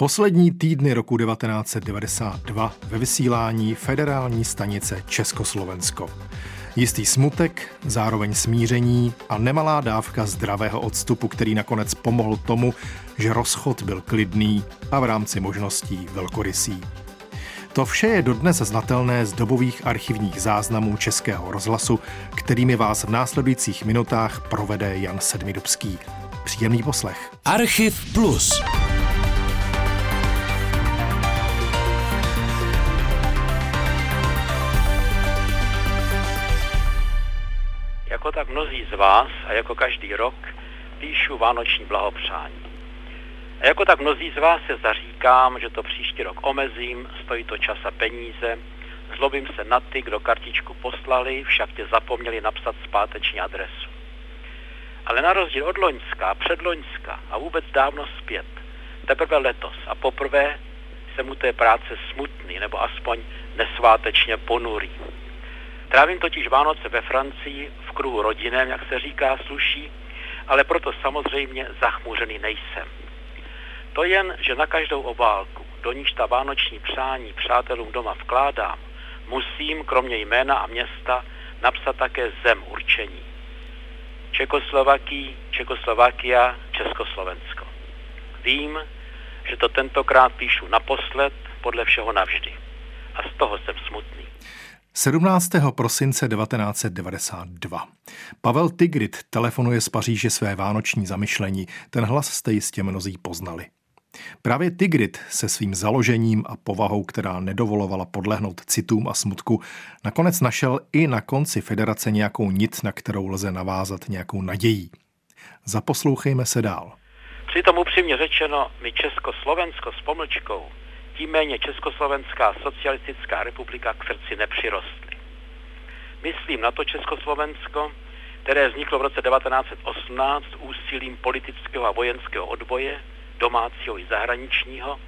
Poslední týdny roku 1992 ve vysílání federální stanice Československo. Jistý smutek, zároveň smíření a nemalá dávka zdravého odstupu, který nakonec pomohl tomu, že rozchod byl klidný a v rámci možností velkorysý. To vše je dodnes znatelné z dobových archivních záznamů Českého rozhlasu, kterými vás v následujících minutách provede Jan Sedmidubský. Příjemný poslech. Archiv Plus. Jako tak mnozí z vás a jako každý rok píšu vánoční blahopřání. A jako tak mnozí z vás se zaříkám, že to příští rok omezím, stojí to čas a peníze, zlobím se na ty, kdo kartičku poslali, však tě zapomněli napsat zpáteční adresu. Ale na rozdíl od loňska, předloňska a vůbec dávno zpět, teprve letos a poprvé jsem u té práce smutný, nebo aspoň nesvátečně ponurý. Trávím totiž Vánoce ve Francii v kruhu rodinném, jak se říká, sluší, ale proto samozřejmě zachmuřený nejsem. To jen, že na každou obálku, do níž ta vánoční přání přátelům doma vkládám, musím kromě jména a města napsat také zem určení. Čekoslovakia, Československo. Vím, že to tentokrát píšu naposled, podle všeho navždy. A z toho jsem smutný. 17. prosince 1992. Pavel Tigrid telefonuje z Paříže své vánoční zamyšlení. Ten hlas jste jistě mnozí poznali. Právě Tigrid se svým založením a povahou, která nedovolovala podlehnout citům a smutku, nakonec našel i na konci federace nějakou nit, na kterou lze navázat nějakou nadějí. Zaposlouchejme se dál. Přitom upřímně řečeno, my Československo s pomlčkou, tím méně Československá socialistická republika k srdci nepřirostly. Myslím na to Československo, které vzniklo v roce 1918 úsilím politického a vojenského odboje, domácího i zahraničního,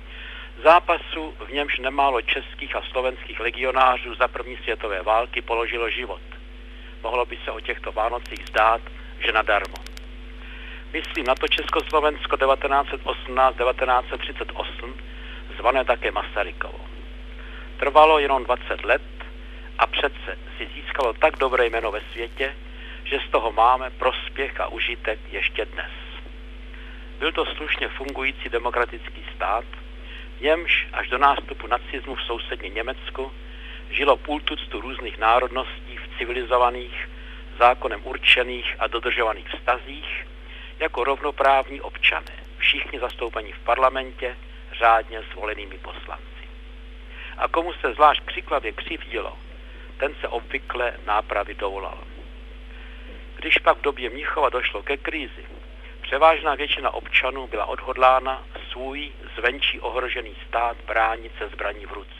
zápasu, v němž nemálo českých a slovenských legionářů za první světové války položilo život. Mohlo by se o těchto Vánocích zdát, že nadarmo. Myslím na to Československo 1918-1938, zvané také Masarykovo. Trvalo jenom 20 let a přece si získalo tak dobré jméno ve světě, že z toho máme prospěch a užitek ještě dnes. Byl to slušně fungující demokratický stát, v němž až do nástupu nacismu v sousední Německu žilo půltuctu různých národností v civilizovaných, zákonem určených a dodržovaných vztazích jako rovnoprávní občané, všichni zastoupení v parlamentě řádně zvolenými poslanci. A komu se zvlášť křiklavě křivdilo, ten se obvykle nápravy dovolal. Když pak v době Mnichova došlo ke krizi, převážná většina občanů byla odhodlána svůj zvenčí ohrožený stát bránit se zbraní v ruce.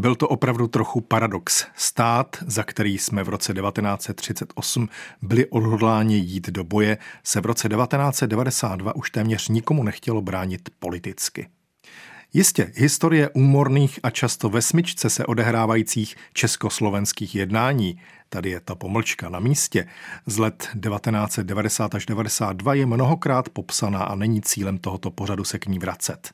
Byl to opravdu trochu paradox. Stát, za který jsme v roce 1938 byli odhodláni jít do boje, se v roce 1992 už téměř nikomu nechtělo bránit politicky. Jistě, historie úmorných a často ve smyčce se odehrávajících československých jednání, tady je ta pomlčka na místě, z let 1990 až 1992 je mnohokrát popsaná a není cílem tohoto pořadu se k ní vracet.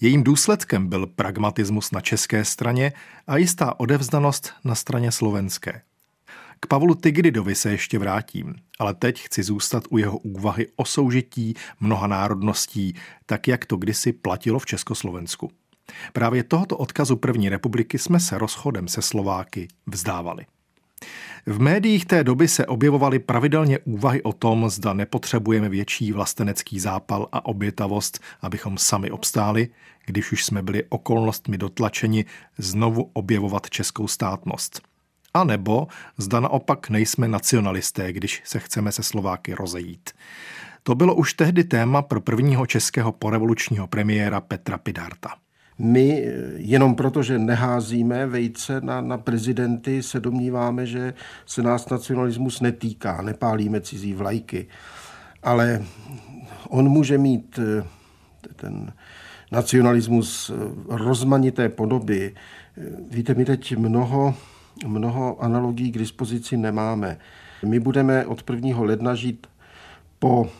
Jejím důsledkem byl pragmatismus na české straně a jistá odevzdanost na straně slovenské. K Pavlu Tigridovi se ještě vrátím, ale teď chci zůstat u jeho úvahy o soužití mnoha národností, tak jak to kdysi platilo v Československu. Právě tohoto odkazu první republiky jsme se rozchodem se Slováky vzdávali. V médiích té doby se objevovaly pravidelně úvahy o tom, zda nepotřebujeme větší vlastenecký zápal a obětavost, abychom sami obstáli, když už jsme byli okolnostmi dotlačeni znovu objevovat českou státnost. A nebo zda naopak nejsme nacionalisté, když se chceme se Slováky rozejít. To bylo už tehdy téma pro prvního českého porevolučního premiéra Petra Pidárta. My jenom proto, že neházíme vejce na prezidenty, se domníváme, že se nás nacionalismus netýká, nepálíme cizí vlajky. Ale on může mít ten nacionalismus rozmanité podoby. Víte, my teď mnoho analogií k dispozici nemáme. My budeme od 1. ledna žít po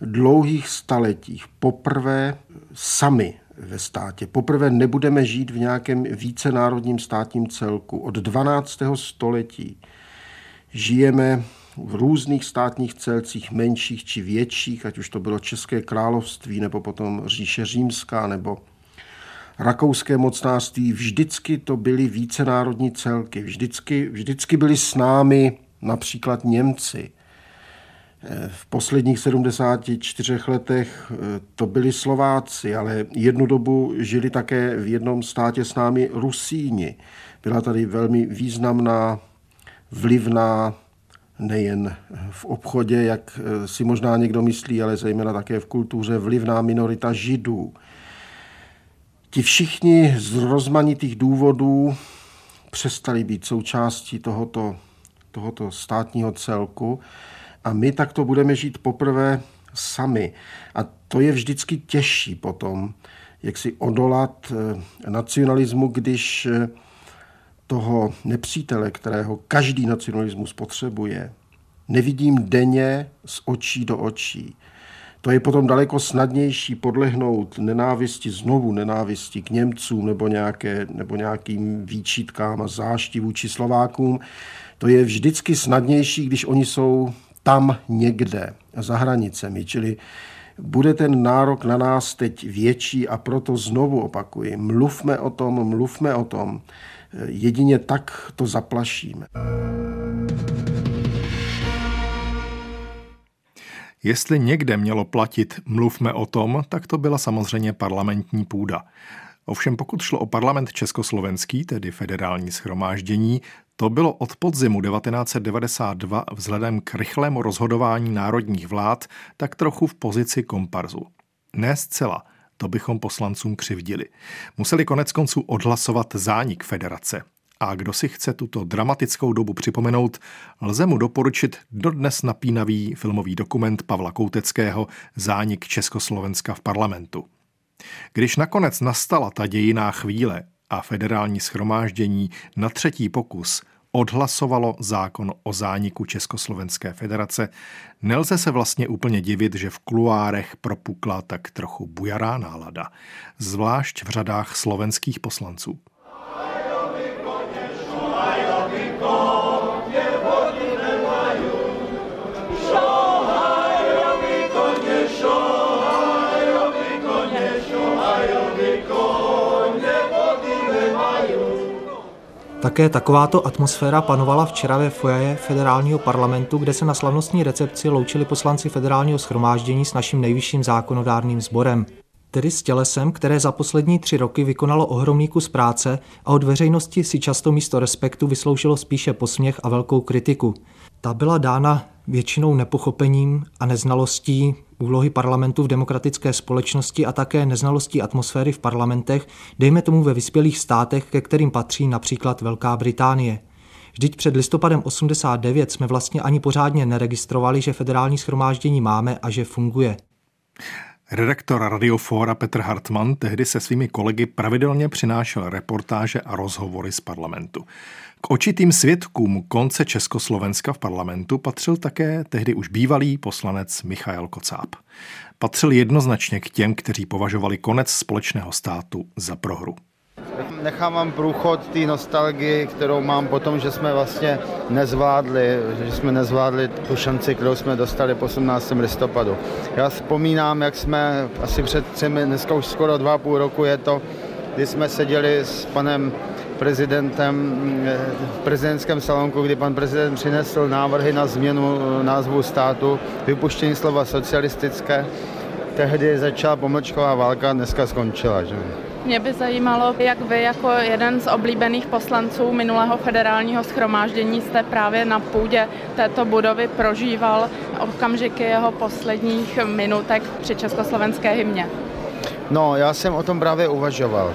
dlouhých staletích poprvé sami ve státě. Poprvé nebudeme žít v nějakém vícenárodním státním celku. Od 12. století žijeme v různých státních celcích, menších či větších, ať už to bylo České království, nebo potom říše římská, nebo rakouské mocnářství. Vždycky to byly vícenárodní celky. Vždycky byli s námi například Němci. V posledních 74 letech to byli Slováci, ale jednu dobu žili také v jednom státě s námi Rusíni. Byla tady velmi významná, vlivná, nejen v obchodě, jak si možná někdo myslí, ale zejména také v kultuře, vlivná minorita Židů. Ti všichni z rozmanitých důvodů přestali být součástí tohoto státního celku a my takto budeme žít poprvé sami. A to je vždycky těžší potom, jak si odolat nacionalismu, když toho nepřítele, kterého každý nacionalismus potřebuje, nevidím denně z očí do očí. To je potom daleko snadnější podlehnout nenávisti, znovu nenávisti k Němcům nebo nějakým výčitkám a zášti vůči Slovákům. To je vždycky snadnější, když oni jsou tam někde, za hranicemi. Čili bude ten nárok na nás teď větší a proto znovu opakuji, mluvme o tom. Jedině tak to zaplašíme. Jestli někde mělo platit mluvme o tom, tak to byla samozřejmě parlamentní půda. Ovšem pokud šlo o parlament československý, tedy federální shromáždění, to bylo od podzimu 1992 vzhledem k rychlému rozhodování národních vlád tak trochu v pozici komparzu. Ne zcela. To bychom poslancům křivdili. Museli koneckonců odhlasovat zánik federace. A kdo si chce tuto dramatickou dobu připomenout, lze mu doporučit dodnes napínavý filmový dokument Pavla Kouteckého Zánik Československa v parlamentu. Když nakonec nastala ta dějinná chvíle a federální shromáždění na třetí pokus odhlasovalo zákon o zániku Československé federace, nelze se vlastně úplně divit, že v kuluárech propukla tak trochu bujará nálada, zvlášť v řadách slovenských poslanců. Také takováto atmosféra panovala včera ve foyer federálního parlamentu, kde se na slavnostní recepci loučili poslanci federálního shromáždění s naším nejvyšším zákonodárným sborem. Tedy s tělesem, které za poslední 3 roky vykonalo ohromný kus práce a od veřejnosti si často místo respektu vysloužilo spíše posměch a velkou kritiku. Ta byla dána většinou nepochopením a neznalostí úlohy parlamentu v demokratické společnosti a také neznalostí atmosféry v parlamentech, dejme tomu ve vyspělých státech, ke kterým patří například Velká Británie. Vždyť před listopadem 1989 jsme vlastně ani pořádně neregistrovali, že federální shromáždění máme a že funguje. Redaktor Radiofóra Petr Hartmann tehdy se svými kolegy pravidelně přinášel reportáže a rozhovory z parlamentu. K očitým svědkům konce Československa v parlamentu patřil také tehdy už bývalý poslanec Michal Kocáb. Patřil jednoznačně k těm, kteří považovali konec společného státu za prohru. Nechávám průchod té nostalgii, kterou mám po tom, že jsme vlastně nezvládli tu šanci, kterou jsme dostali po 18. listopadu. Já vzpomínám, jak jsme asi před 3, dneska už skoro 2,5 roku je to, kdy jsme seděli s panem prezidentem v prezidentském salonku, kdy pan prezident přinesl návrhy na změnu názvu státu, vypuštění slova socialistické. Tehdy začala pomlčková válka, dneska skončila, že? Mě by zajímalo, jak vy jako jeden z oblíbených poslanců minulého federálního shromáždění jste právě na půdě této budovy prožíval okamžiky jeho posledních minutek při československé hymně. No, já jsem o tom právě uvažoval,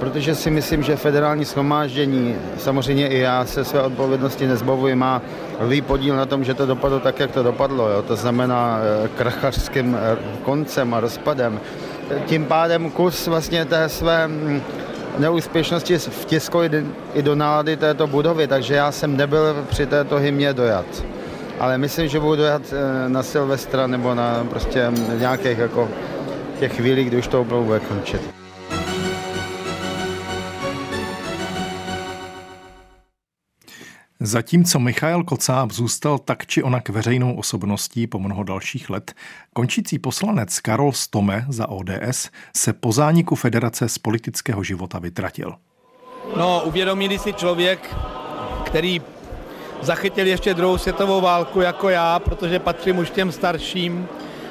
protože si myslím, že federální shromáždění, samozřejmě i já se své odpovědnosti nezbavuji, má lví podíl na tom, že to dopadlo tak, jak to dopadlo, jo? To znamená krachařským koncem a rozpadem. Tím pádem kus vlastně té své neúspěšnosti vtiskl i do nálady této budovy, takže já jsem nebyl při této hymně dojat. ale myslím, že budu jet na Silvestra nebo na prostě nějakých jako těch chvílí, kdy už to opravdu bude končit. Zatímco Michal Kocáb zůstal tak či onak veřejnou osobností po mnoho dalších let, končící poslanec Karol Stome za ODS se po zániku federace z politického života vytratil. No, uvědomili si člověk, který zachytil ještě druhou světovou válku jako já, protože patřím už těm starším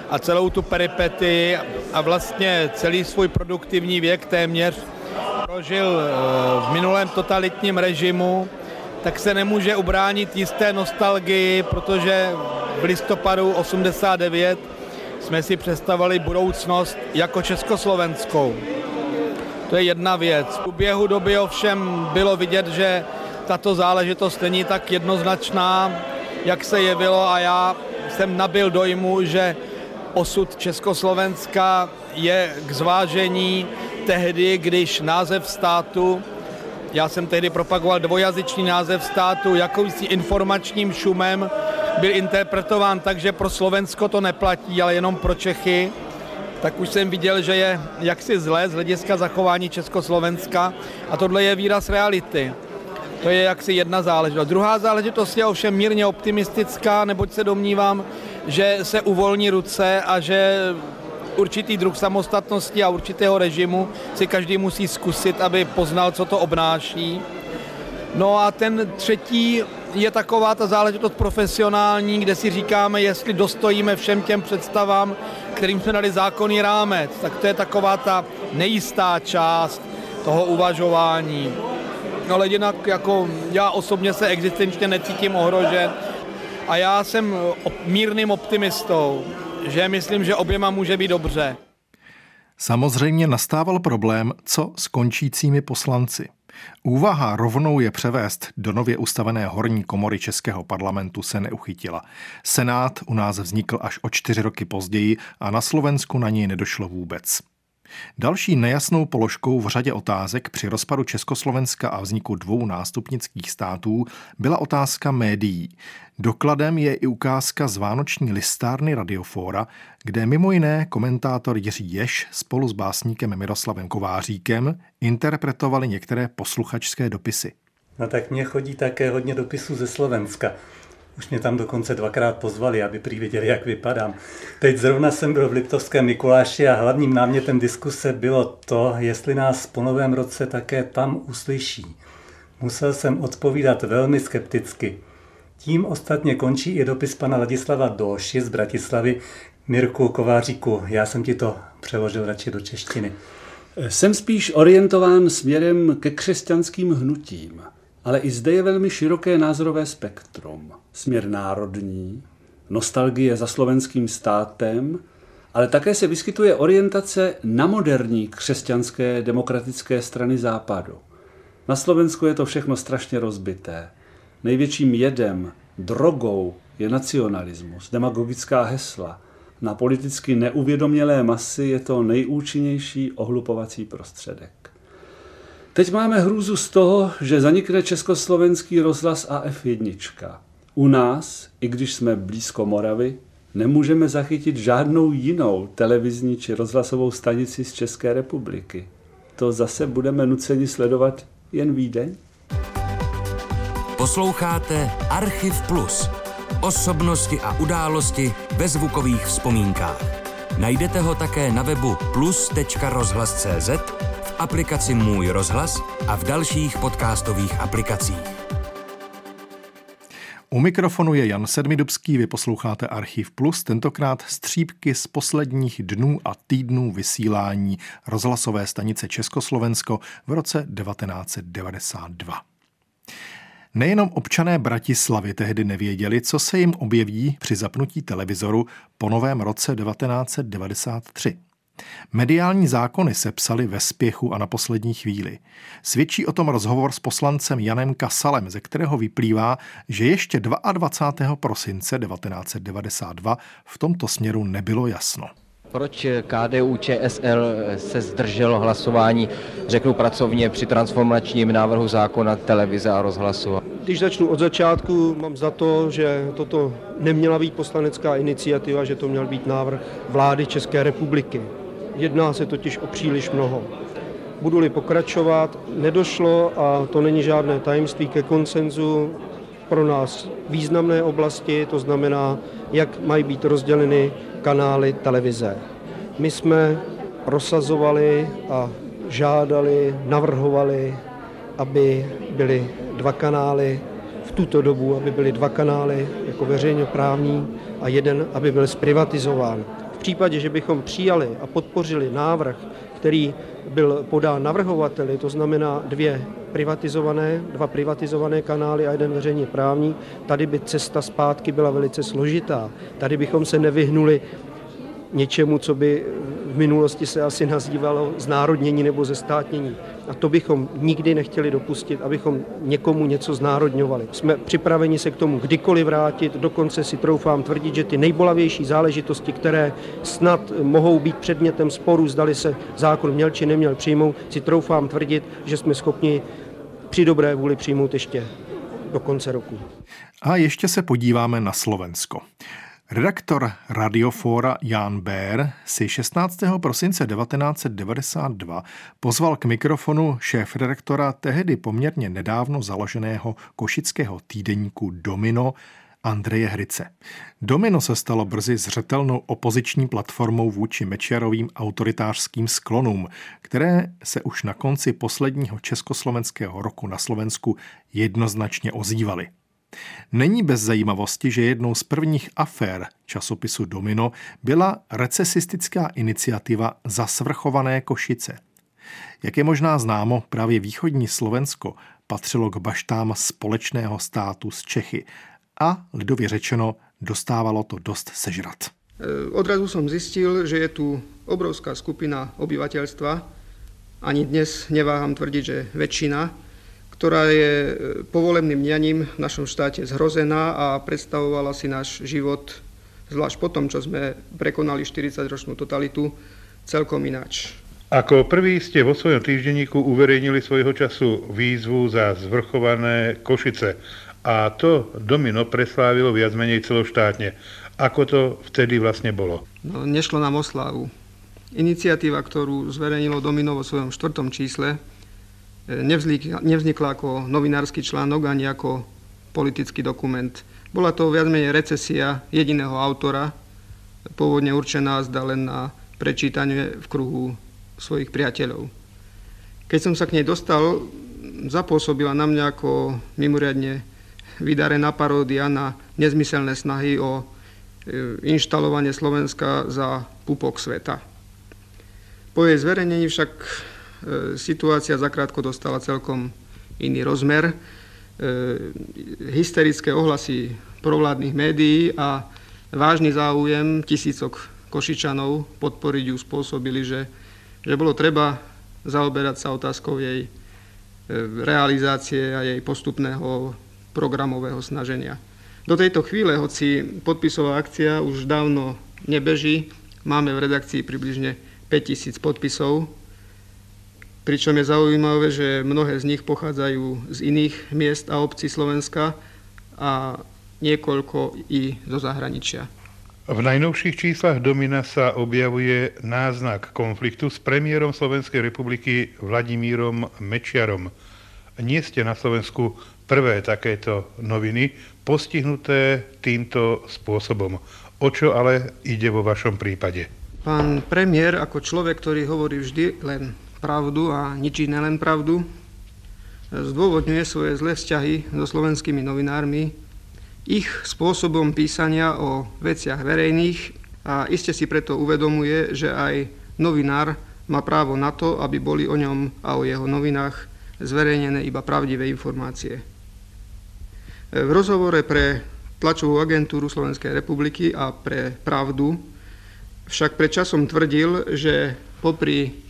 a celou tu peripetii a vlastně celý svůj produktivní věk téměř prožil v minulém totalitním režimu, tak se nemůže ubránit jisté nostalgii, protože v listopadu 89 jsme si představovali budoucnost jako československou. To je jedna věc. V průběhu doby ovšem bylo vidět, že tato záležitost není tak jednoznačná, jak se jevilo, a já jsem nabyl dojmu, že osud Československa je k zvážení tehdy, když název státu, já jsem tehdy propagoval dvojazyčný název státu, jakousi informačním šumem byl interpretován tak, že pro Slovensko to neplatí, ale jenom pro Čechy, tak už jsem viděl, že je jaksi zlé z hlediska zachování Československa a tohle je výraz reality. To je jaksi jedna záležitost. Druhá záležitost je ovšem mírně optimistická, neboť se domnívám, že se uvolní ruce a že určitý druh samostatnosti a určitého režimu si každý musí zkusit, aby poznal, co to obnáší. No a ten třetí je taková ta záležitost profesionální, kde si říkáme, jestli dostojíme všem těm představám, kterým jsme dali zákonný rámec. Tak to je taková ta nejistá část toho uvažování. No, ale jinak jako já osobně se existenčně necítím ohrožen a já jsem mírným optimistou, že myslím, že oběma může být dobře. Samozřejmě nastával problém, co s končícími poslanci. Úvaha rovnou je převést do nově ustavené horní komory českého parlamentu se neuchytila. Senát u nás vznikl až o 4 roky později a na Slovensku na něj nedošlo vůbec. Další nejasnou položkou v řadě otázek při rozpadu Československa a vzniku 2 nástupnických států byla otázka médií. Dokladem je i ukázka z vánoční listárny Radiofóra, kde mimo jiné komentátor Jiří Jež spolu s básníkem Miroslavem Kováříkem interpretovali některé posluchačské dopisy. No tak mně chodí také hodně dopisů ze Slovenska. Už mě tam dokonce 2krát pozvali, aby prý viděli, jak vypadám. Teď zrovna jsem byl v Liptovském Mikuláši a hlavním námětem diskuse bylo to, jestli nás po novém roce také tam uslyší. Musel jsem odpovídat velmi skepticky. Tím ostatně končí i dopis pana Ladislava Doši z Bratislavy. Mirku Kováříku, já jsem ti to přeložil radši do češtiny. Jsem spíš orientován směrem ke křesťanským hnutím. Ale i zde je velmi široké názorové spektrum. Směr národní, nostalgie za slovenským státem, ale také se vyskytuje orientace na moderní křesťanské demokratické strany Západu. Na Slovensku je to všechno strašně rozbité. Největším jedem, drogou je nacionalismus, demagogická hesla. Na politicky neuvědomělé masy je to nejúčinnější ohlupovací prostředek. Teď máme hrůzu z toho, že zanikne Československý rozhlas a F1. U nás, i když jsme blízko Moravy, nemůžeme zachytit žádnou jinou televizní či rozhlasovou stanici z České republiky. To zase budeme nuceni sledovat jen Vídeň. Posloucháte Archiv Plus. Osobnosti a události ve zvukových vzpomínkách. Najdete ho také na webu plus.rozhlas.cz, aplikaci Můj rozhlas a v dalších podcastových aplikacích. U mikrofonu je Jan Sedmidubský, vy posloucháte Archiv Plus, tentokrát střípky z posledních dnů a týdnů vysílání rozhlasové stanice Československo v roce 1992. Nejenom občané Bratislavy tehdy nevěděli, co se jim objeví při zapnutí televizoru po novém roce 1993. Mediální zákony se psaly ve spěchu a na poslední chvíli. Svědčí o tom rozhovor s poslancem Janem Kasalem, ze kterého vyplývá, že ještě 22. prosince 1992 v tomto směru nebylo jasno. Proč KDU-ČSL se zdrželo hlasování, řeknu pracovně, při transformačním návrhu zákona televize a rozhlasu? Když začnu od začátku, mám za to, že toto neměla být poslanecká iniciativa, že to měl být návrh vlády České republiky. Jedná se totiž o příliš mnoho. Budu-li pokračovat, nedošlo, a to není žádné tajemství, ke konsenzu pro nás významné oblasti, to znamená, jak mají být rozděleny kanály televize. My jsme prosazovali a žádali, navrhovali, aby byly dva kanály v tuto dobu, aby byly dva kanály jako veřejnoprávní a jeden, aby byl zprivatizován. V případě, že bychom přijali a podpořili návrh, který byl podán navrhovateli, to znamená dva privatizované kanály a jeden veřejně právní, tady by cesta zpátky byla velice složitá. Tady bychom se nevyhnuli něčemu, co by v minulosti se asi nazývalo znárodnění nebo zestátnění. A to bychom nikdy nechtěli dopustit, abychom někomu něco znárodňovali. Jsme připraveni se k tomu kdykoliv vrátit, dokonce si troufám tvrdit, že ty nejbolavější záležitosti, které snad mohou být předmětem sporu, zdali se zákon měl či neměl přijmout, si troufám tvrdit, že jsme schopni při dobré vůli přijmout ještě do konce roku. A ještě se podíváme na Slovensko. Redaktor Radiofóra Jan Bér si 16. prosince 1992 pozval k mikrofonu šéfredaktora tehdy poměrně nedávno založeného košického týdeníku Domino Andreje Hrice. Domino se stalo brzy zřetelnou opoziční platformou vůči Mečiarovým autoritářským sklonům, které se už na konci posledního československého roku na Slovensku jednoznačně ozývaly. Není bez zajímavosti, že jednou z prvních afér časopisu Domino byla recesistická iniciativa Za svrchované Košice. Jak je možná známo, právě východní Slovensko patřilo k baštám společného státu s Čechy a, lidově řečeno, dostávalo to dost sežrat. Odrazu jsem zjistil, že je tu obrovská skupina obyvatelstva, ani dnes neváhám tvrdit, že většina, ktorá je povolebným dianím v našom štáte zhrozená a predstavovala si náš život, zvlášť po tom, čo sme prekonali 40-ročnú totalitu, celkom ináč. Ako prvý ste vo svojom týždenníku uverejnili svojho času výzvu Za svrchované Košice a to Domino preslávilo viac menej celoštátne. Ako to vtedy vlastne bolo? No, nešlo nám o slávu. Iniciatíva, ktorú zverejnilo Domino vo svojom 4. čísle, nevznikla ako novinársky článok ani ako politický dokument. Bola to viac menej recesia jediného autora, pôvodne určená zda len na prečítanie v kruhu svojich priateľov. Keď som sa k nej dostal, zapôsobila na mňa ako mimoriadne vydarená paródia na nezmyselné snahy o inštalovanie Slovenska za pupok sveta. Po jej zverejnení však situácia zakrátko dostala celkom iný rozmer. Hysterické ohlasy provládnych médií a vážny záujem tisícok Košičanov podporiť ju spôsobili, že bolo treba zaoberať sa otázkou jej realizácie a jej postupného programového snaženia. Do tejto chvíle, hoci podpisová akcia už dávno nebeží, máme v redakcii približne 5000 podpisov, pričom je zaujímavé, že mnohé z nich pochádzajú z iných miest a obcí Slovenska a niekoľko i zo zahraničia. V najnovších číslach Domina sa objavuje náznak konfliktu s premiérom Slovenskej republiky Vladimírom Mečiarom. Nie ste na Slovensku prvé takéto noviny postihnuté týmto spôsobom. O čo ale ide vo vašom prípade? Pán premiér ako človek, ktorý hovorí vždy len pravdu a nič iné, len pravdu, zdôvodňuje svoje zlé vzťahy so slovenskými novinármi ich spôsobom písania o veciach verejných a iste si preto uvedomuje, že aj novinár má právo na to, aby boli o ňom a o jeho novinách zverejnené iba pravdivé informácie. V rozhovore pre tlačovú agentúru Slovenskej republiky a pre Pravdu však pred časom tvrdil, že popri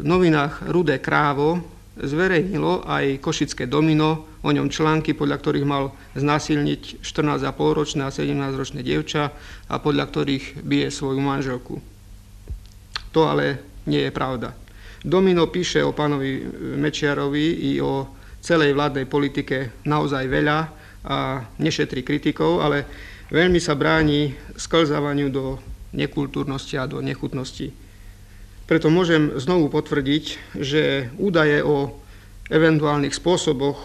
v novinách Rudé právo zverejnilo aj košické Domino, o ňom články, podľa ktorých mal znásilniť 14,5-ročné a 17-ročné dievča a podľa ktorých bije svoju manželku. To ale nie je pravda. Domino píše o pánovi Mečiarovi i o celej vládnej politike naozaj veľa a nešetrí kritikov, ale veľmi sa bráni sklzávaniu do nekultúrnosti a do nechutnosti. Preto môžem znovu potvrdiť, že údaje o eventuálnych spôsoboch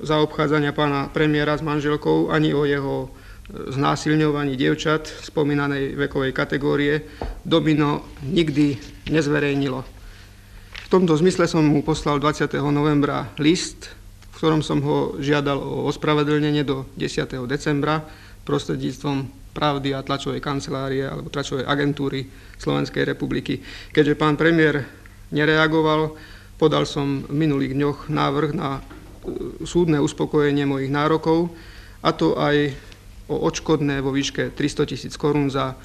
zaobchádzania pána premiéra s manželkou ani o jeho znásilňovaní dievčat spomínanej vekovej kategórie Domino nikdy nezverejnilo. V tomto zmysle som mu poslal 20. novembra list, v ktorom som ho žiadal o ospravedlnenie do 10. decembra prostredníctvom Pravdy a tlačovej kancelárie alebo tlačovej agentúry Slovenskej republiky. Keďže pán premiér nereagoval, podal som v minulých dňoch návrh na súdne uspokojenie mojich nárokov, a to aj o odškodné vo výške 300 000 korún za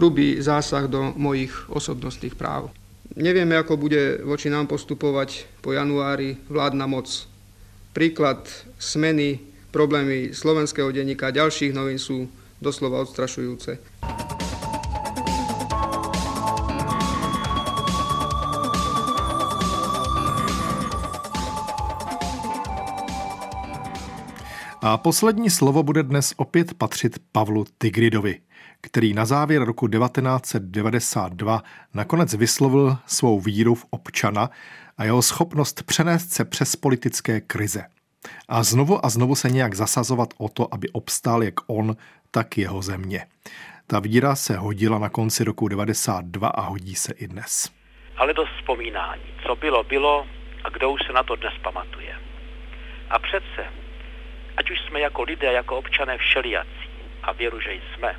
hrubý zásah do mojich osobnostných práv. Nevieme, ako bude voči nám postupovať po januári vládna moc. Príklad smeny, problémy Slovenského denníka a ďalších novín sú doslova odstrašujúce. A poslední slovo bude dnes opět patřit Pavlu Tigridovi, který na závěr roku 1992 nakonec vyslovil svou víru v občana a jeho schopnost přenést se přes politické krize a znovu se nějak zasazovat o to, aby obstál jak on, tak jeho země. Ta víra se hodila na konci roku 1992 a hodí se i dnes. Ale dost vzpomínání. Co bylo, bylo a kdo už se na to dnes pamatuje. A přece, ať už jsme jako lidé, jako občané všelijací, a věru, že jsme,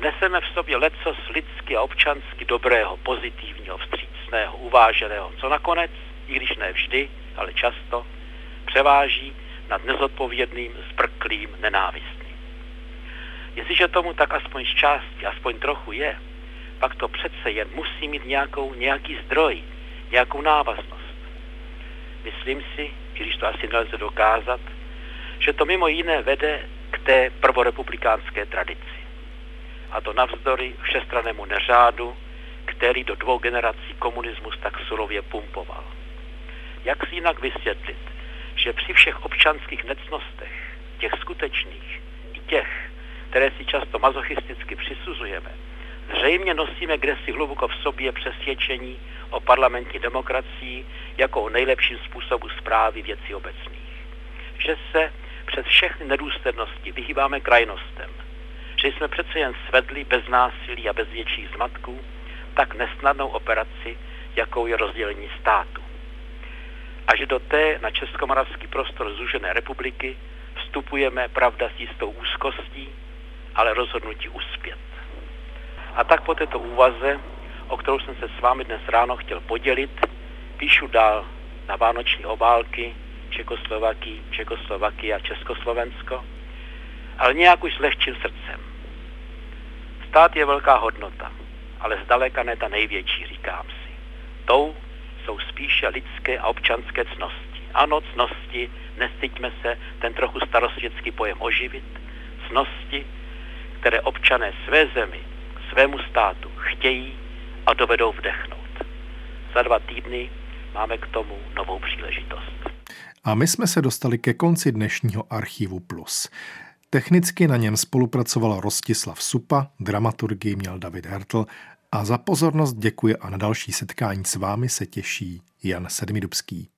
neseme v sobě leco z lidsky a občansky dobrého, pozitivního, vstřícného, uváženého, co nakonec, i když ne vždy, ale často, převáží nad nezodpovědným, zbrklým, nenávistným. Jestliže tomu tak aspoň z části, aspoň trochu je, pak to přece jen musí mít nějaký zdroj, nějakou návaznost. Myslím si, i když to asi nelze dokázat, že to mimo jiné vede k té prvorepublikánské tradici. A to navzdory všestrannému neřádu, který do 2 generací komunismus tak surově pumpoval. Jak si jinak vysvětlit, že při všech občanských necnostech, těch skutečných i těch, které si často mazochisticky přisuzujeme, zřejmě nosíme kdesi hluboko v sobě přesvědčení o parlamentní demokracii jako o nejlepším způsobu správy věcí obecných. Že se přes všechny nedůslednosti vyhýbáme krajnostem, že jsme přece jen svedli bez násilí a bez větších zmatků tak nesnadnou operaci, jakou je rozdělení státu. A že do té na českomoravský prostor zúžené republiky vstupujeme, pravda, s jistou úzkostí, ale rozhodnutí uspět. A tak po této úvaze, o kterou jsem se s vámi dnes ráno chtěl podělit, píšu dál na vánoční obálky Čekoslovakia, Československo, ale nějak už s lehčím srdcem. Stát je velká hodnota, ale zdaleka ne ta největší, říkám si. Tou jsou spíše lidské a občanské cnosti. Ano, cnosti, nestyďme se ten trochu starosvětský pojem oživit, cnosti, které občané své zemi, svému státu chtějí a dovedou vdechnout. Za 2 týdny máme k tomu novou příležitost. A my jsme se dostali ke konci dnešního Archivu Plus. Technicky na něm spolupracoval Rostislav Supa, dramaturgii měl David Hertl, a za pozornost děkuji a na další setkání s vámi se těší Jan Sedmidubský.